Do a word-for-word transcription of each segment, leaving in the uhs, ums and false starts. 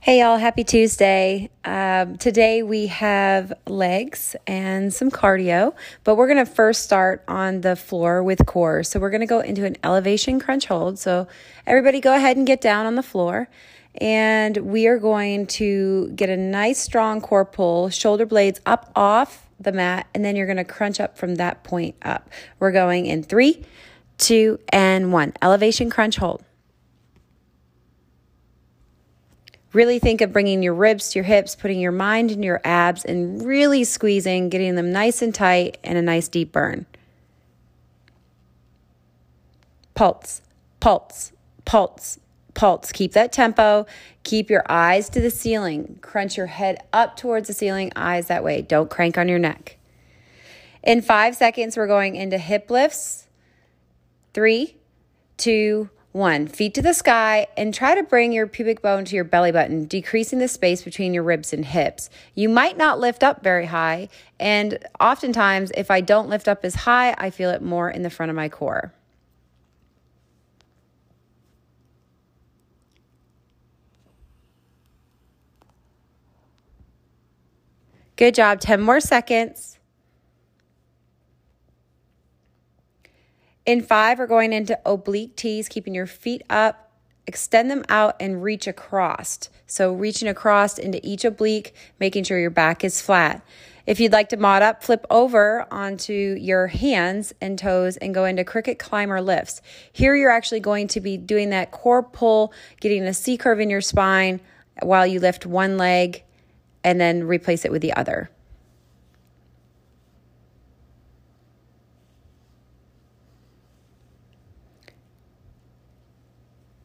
Hey y'all, happy Tuesday. Um, today we have legs and some cardio, but we're going to first start on the floor with core. So we're going to go into an elevation crunch hold. So everybody go ahead and get down on the floor, and we are going to get a nice strong core pull, shoulder blades up off the mat, and then you're going to crunch up from that point up. We're going in three, two, and one. Elevation crunch hold. Really think of bringing your ribs to your hips, putting your mind in your abs, and really squeezing, getting them nice and tight, and a nice deep burn. Pulse, pulse, pulse, pulse. Keep that tempo. Keep your eyes to the ceiling. Crunch your head up towards the ceiling, eyes that way. Don't crank on your neck. In five seconds, we're going into hip lifts. Three, two, one, feet to the sky, and try to bring your pubic bone to your belly button, decreasing the space between your ribs and hips. You might not lift up very high, and oftentimes if I don't lift up as high, I feel it more in the front of my core. Good job, ten more seconds. In five, we're going into oblique tees, keeping your feet up, extend them out, and reach across. So reaching across into each oblique, making sure your back is flat. If you'd like to mod up, flip over onto your hands and toes and go into cricket climber lifts. Here you're actually going to be doing that core pull, getting a C curve in your spine while you lift one leg and then replace it with the other.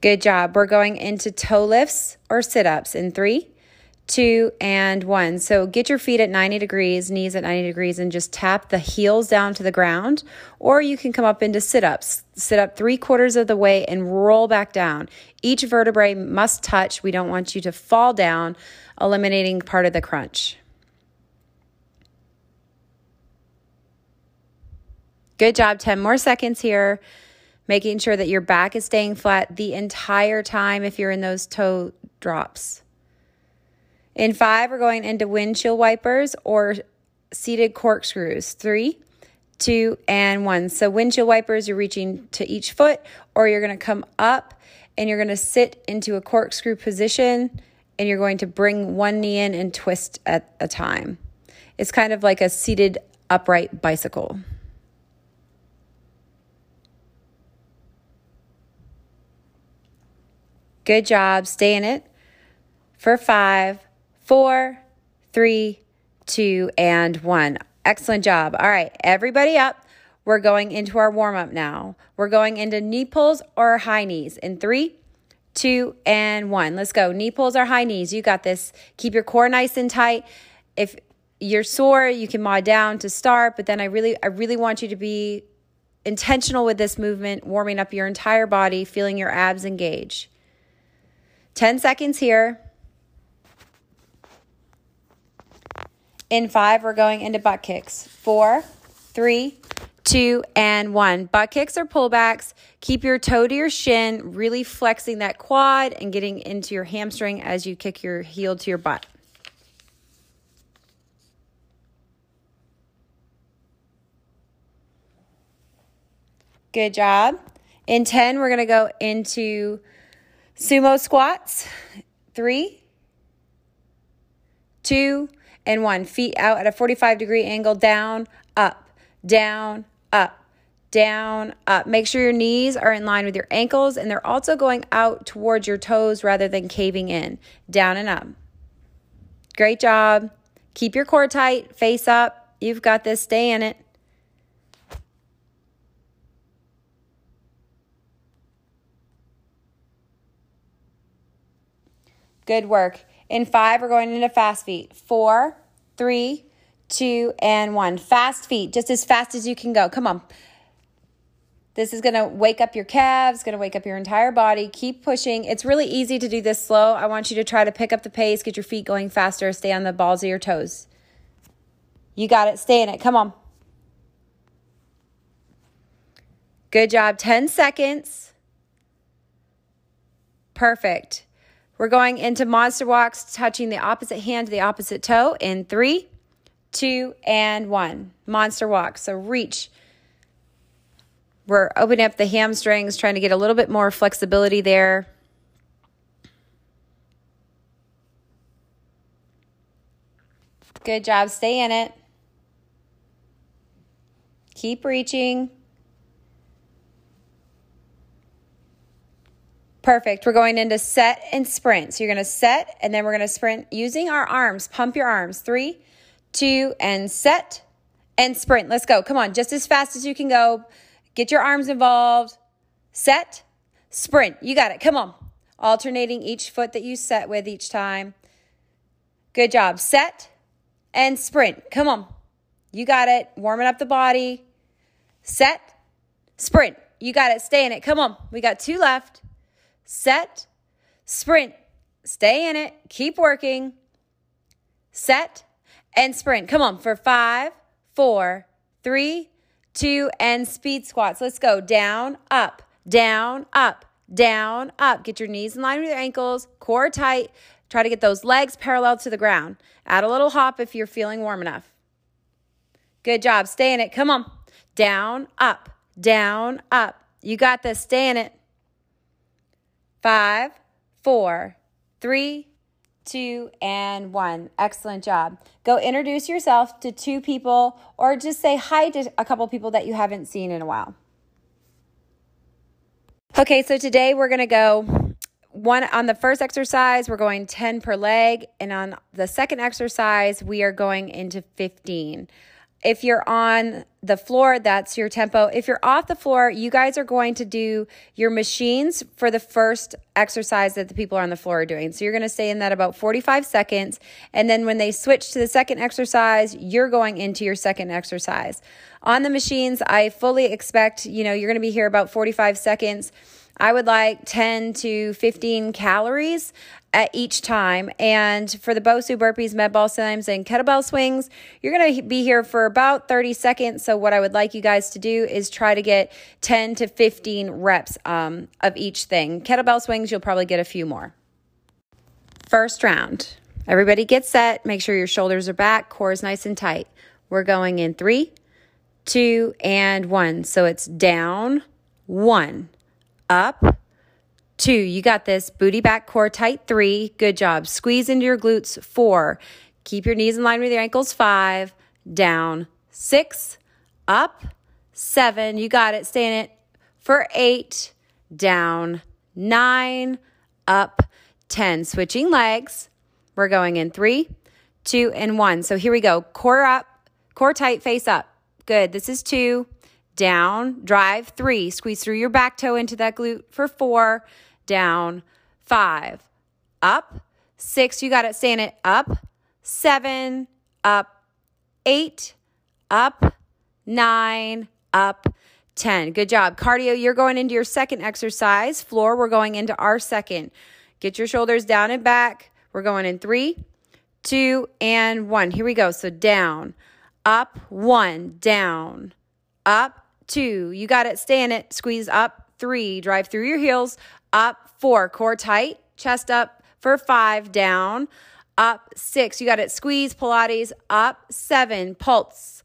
Good job. We're going into toe lifts or sit-ups in three, two, and one. So get your feet at ninety degrees, knees at ninety degrees, and just tap the heels down to the ground. Or you can come up into sit-ups. Sit up three quarters of the way and roll back down. Each vertebrae must touch. We don't want you to fall down, eliminating part of the crunch. Good job. ten more seconds here. Making sure that your back is staying flat the entire time if you're in those toe drops. In five, we're going into windshield wipers or seated corkscrews. Three, two, and one. So windshield wipers, you're reaching to each foot, or you're going to come up and you're going to sit into a corkscrew position, and you're going to bring one knee in and twist at a time. It's kind of like a seated upright bicycle. Good job. Stay in it for five, four, three, two, and one. Excellent job. All right, everybody up. We're going into our warm-up now. We're going into knee pulls or high knees in three, two, and one. Let's go. Knee pulls or high knees. You got this. Keep your core nice and tight. If you're sore, you can mod down to start, but then I really, I really want you to be intentional with this movement, warming up your entire body, feeling your abs engage. ten seconds here. In five, we're going into butt kicks. Four, three, two, and one. Butt kicks or pullbacks. Keep your toe to your shin, really flexing that quad and getting into your hamstring as you kick your heel to your butt. Good job. In ten, we're going to go into sumo squats, three, two, and one. Feet out at a forty-five degree angle, down, up, down, up, down, up. Make sure your knees are in line with your ankles, and they're also going out towards your toes rather than caving in. Down and up. Great job. Keep your core tight, face up. You've got this. Stay in it. Good work. In five, we're going into fast feet. Four, three, two, and one. Fast feet, just as fast as you can go. Come on. This is going to wake up your calves, going to wake up your entire body. Keep pushing. It's really easy to do this slow. I want you to try to pick up the pace, get your feet going faster, stay on the balls of your toes. You got it. Stay in it. Come on. Good job. ten seconds. Perfect. We're going into monster walks, touching the opposite hand to the opposite toe in three, two, and one. Monster walk. So reach. We're opening up the hamstrings, trying to get a little bit more flexibility there. Good job. Stay in it. Keep reaching. Perfect. We're going into set and sprint. So you're going to set, and then we're going to sprint using our arms. Pump your arms. Three, two, and set and sprint. Let's go. Come on. Just as fast as you can go. Get your arms involved. Set, sprint. You got it. Come on. Alternating each foot that you set with each time. Good job. Set and sprint. Come on. You got it. Warming up the body. Set, sprint. You got it. Stay in it. Come on. We got two left. Set, sprint. Stay in it. Keep working. Set and sprint. Come on for five, four, three, two, and speed squats. Let's go. Down, up, down, up, down, up. Get your knees in line with your ankles, core tight. Try to get those legs parallel to the ground. Add a little hop if you're feeling warm enough. Good job. Stay in it. Come on. Down, up, down, up. You got this. Stay in it. Five, four, three, two, and one. Excellent job. Go introduce yourself to two people or just say hi to a couple people that you haven't seen in a while. Okay, so today we're going to go one on the first exercise, we're going ten per leg. And on the second exercise, we are going into fifteen. If you're on the floor, that's your tempo. If you're off the floor, you guys are going to do your machines for the first exercise that the people on the floor are doing. So you're going to stay in that about forty-five seconds. And then when they switch to the second exercise, you're going into your second exercise. On the machines, I fully expect, you know, you're going to be here about forty-five seconds. I would like ten to fifteen calories at each time. And for the BOSU burpees, med ball slams, and kettlebell swings, you're going to be here for about thirty seconds. So what I would like you guys to do is try to get ten to fifteen reps um, of each thing. Kettlebell swings, you'll probably get a few more. First round. Everybody get set. Make sure your shoulders are back, core is nice and tight. We're going in three, two, and one. So it's down, one. Up, two, you got this, booty back, core tight, three, good job, squeeze into your glutes, four, keep your knees in line with your ankles, five, down, six, up, seven, you got it, stay in it, for eight, down, nine, up, ten, switching legs, we're going in three, two, and one, so here we go, core up, core tight, face up, good, this is two, down, drive, three, squeeze through your back toe into that glute for four, down, five, up, six, you got it, stay in it, up, seven, up, eight, up, nine, up, ten. Good job. Cardio, you're going into your second exercise. Floor, we're going into our second. Get your shoulders down and back. We're going in three, two, and one. Here we go. So down, up, one, down, up, two, you got it, stay in it, squeeze up, three, drive through your heels, up, four, core tight, chest up for five, down, up, six, you got it, squeeze, Pilates, up, seven, pulse,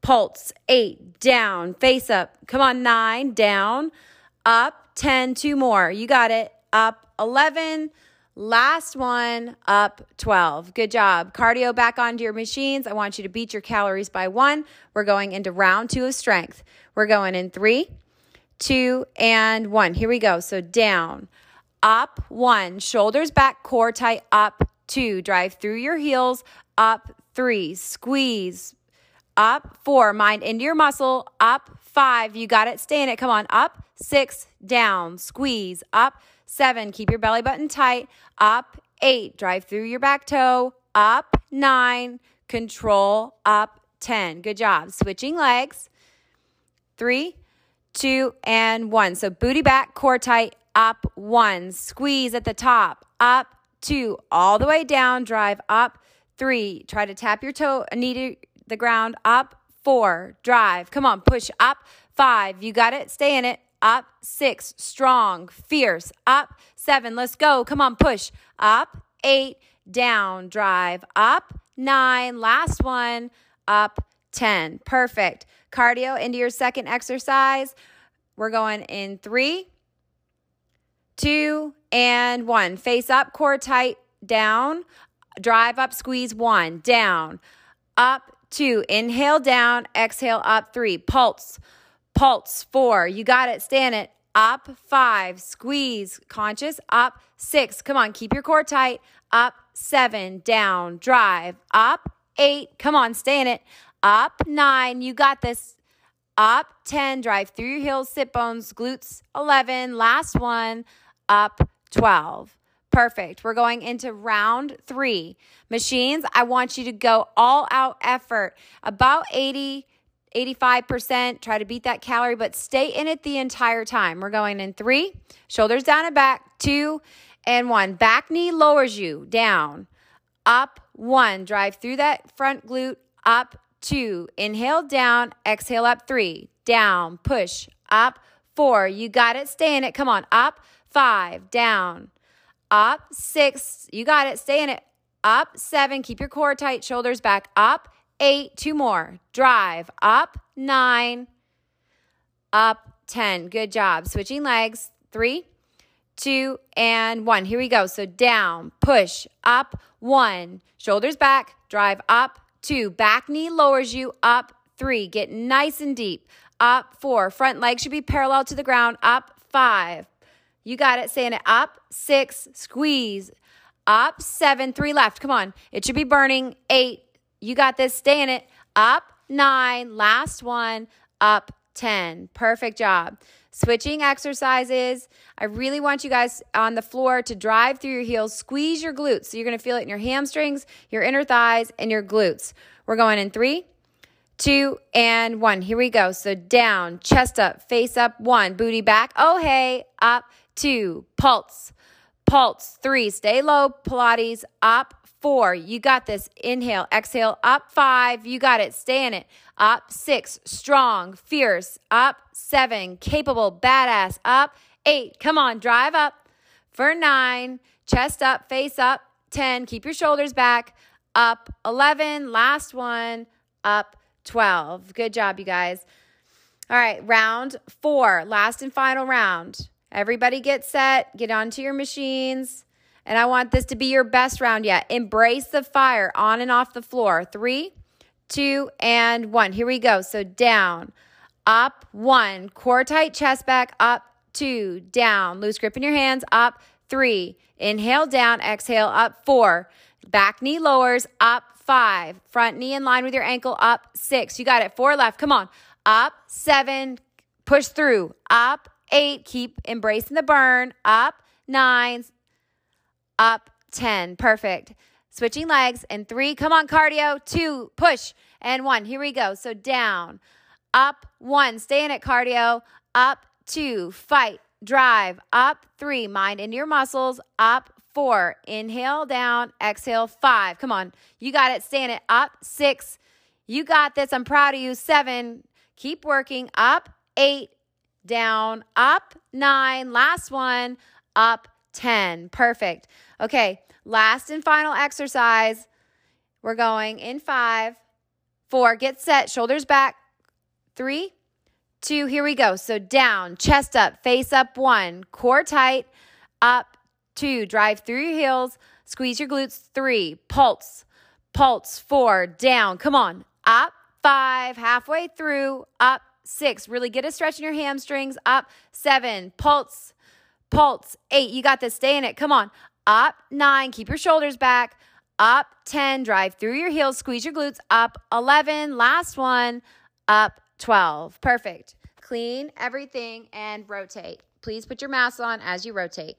pulse, eight, down, face up, come on, nine, down, up, ten, two more, you got it, up, eleven, last one, up, twelve. Good job. Cardio back onto your machines. I want you to beat your calories by one. We're going into round two of strength. We're going in three, two, and one. Here we go. So down, up, one, shoulders back, core tight, up, two, drive through your heels, up, three, squeeze, up, four, mind into your muscle, up, five, you got it, stay in it, come on, up, six, down, squeeze, up, seven, keep your belly button tight, up, eight, drive through your back toe, up, nine, control, up, ten. Good job. Switching legs, three, two, and one. So booty back, core tight, up, one, squeeze at the top, up, two, all the way down, drive, up, three, try to tap your toe, knee to the ground, up, four, drive, come on, push, up, five, you got it, stay in it, Up, six, strong, fierce. Up, seven, let's go. Come on, push. Up, eight, down, drive. Up, nine, last one. Up, ten. Perfect. Cardio into your second exercise. We're going in three, two, and one. Face up, core tight, down. Drive up, squeeze, one, down. Up, two, inhale, down. Exhale, up, three. Pulse, pulse, four. You got it. Stand it. Up, five. Squeeze, conscious. Up, six. Come on, keep your core tight. Up, seven. Down, drive. Up, eight. Come on, stay in it. Up, nine. You got this. Up, ten. Drive through your heels, sit bones, glutes, eleven. Last one. Up, twelve. Perfect. We're going into round three. Machines, I want you to go all out effort. About eighty, eighty-five percent. Try to beat that calorie, but stay in it the entire time. We're going in three, shoulders down and back, two, and one. Back knee lowers you, down, up, one. Drive through that front glute, up, two. Inhale, down, exhale, up, three. Down, push, up, four. You got it. Stay in it. Come on, up, five, down. Up, six, you got it, stay in it. Up, seven, keep your core tight, shoulders back. Up, eight, two more, drive. Up, nine, up, ten. Good job. Switching legs, three, two, and one. Here we go. So down, push, up, one, shoulders back, drive up, two, back knee lowers you, up, three, get nice and deep, up, four, front leg should be parallel to the ground, up, five, you got it. Saying it. Up, six, squeeze. Up, seven, three left. Come on. It should be burning. Eight. You got this. Stay in it. Up, nine. Last one. Up, ten. Perfect job. Switching exercises. I really want you guys on the floor to drive through your heels. Squeeze your glutes. So you're going to feel it in your hamstrings, your inner thighs, and your glutes. We're going in three, two, and one. Here we go. So down, chest up, face up, one. Booty back. Oh, hey. Up, two, pulse, pulse, three, stay low, Pilates, up, four, you got this, inhale, exhale, up, five, you got it, stay in it, up, six, strong, fierce, up, seven, capable, badass, up, eight, come on, drive up for nine, chest up, face up, ten, keep your shoulders back, up, eleven, last one, up, twelve, good job, you guys. All right, round four, last and final round. Everybody get set, get onto your machines, and I want this to be your best round yet. Embrace the fire on and off the floor. Three, two, and one. Here we go. So down, up, one. Core tight, chest back, up, two, down. Loose grip in your hands, up, three. Inhale, down, exhale, up, four. Back knee lowers, up, five. Front knee in line with your ankle, up, six. You got it. Four left. Come on. Up, seven. Push through. Up, eight, keep embracing the burn, up, nine, up, ten, perfect. Switching legs, and three, come on, cardio, two, push, and one, here we go. So down, up, one, stay in it, cardio, up, two, fight, drive, up, three, mind into your muscles, up, four, inhale, down, exhale, five, come on, you got it, stay in it, up, six, you got this, I'm proud of you, seven, keep working, up, eight, down, up, nine, last one, up, ten. Perfect. Okay, last and final exercise. We're going in five, four, get set, shoulders back, three, two, here we go. So down, chest up, face up, one, core tight, up, two, drive through your heels, squeeze your glutes, three, pulse, pulse, four, down, come on, up, five, halfway through, up, six, really get a stretch in your hamstrings, up, seven, pulse, pulse, eight, you got this, stay in it, come on, up, nine, keep your shoulders back, up, ten, drive through your heels, squeeze your glutes, up, eleven, last one, up, twelve, perfect. Clean everything and rotate. Please put your mask on as you rotate.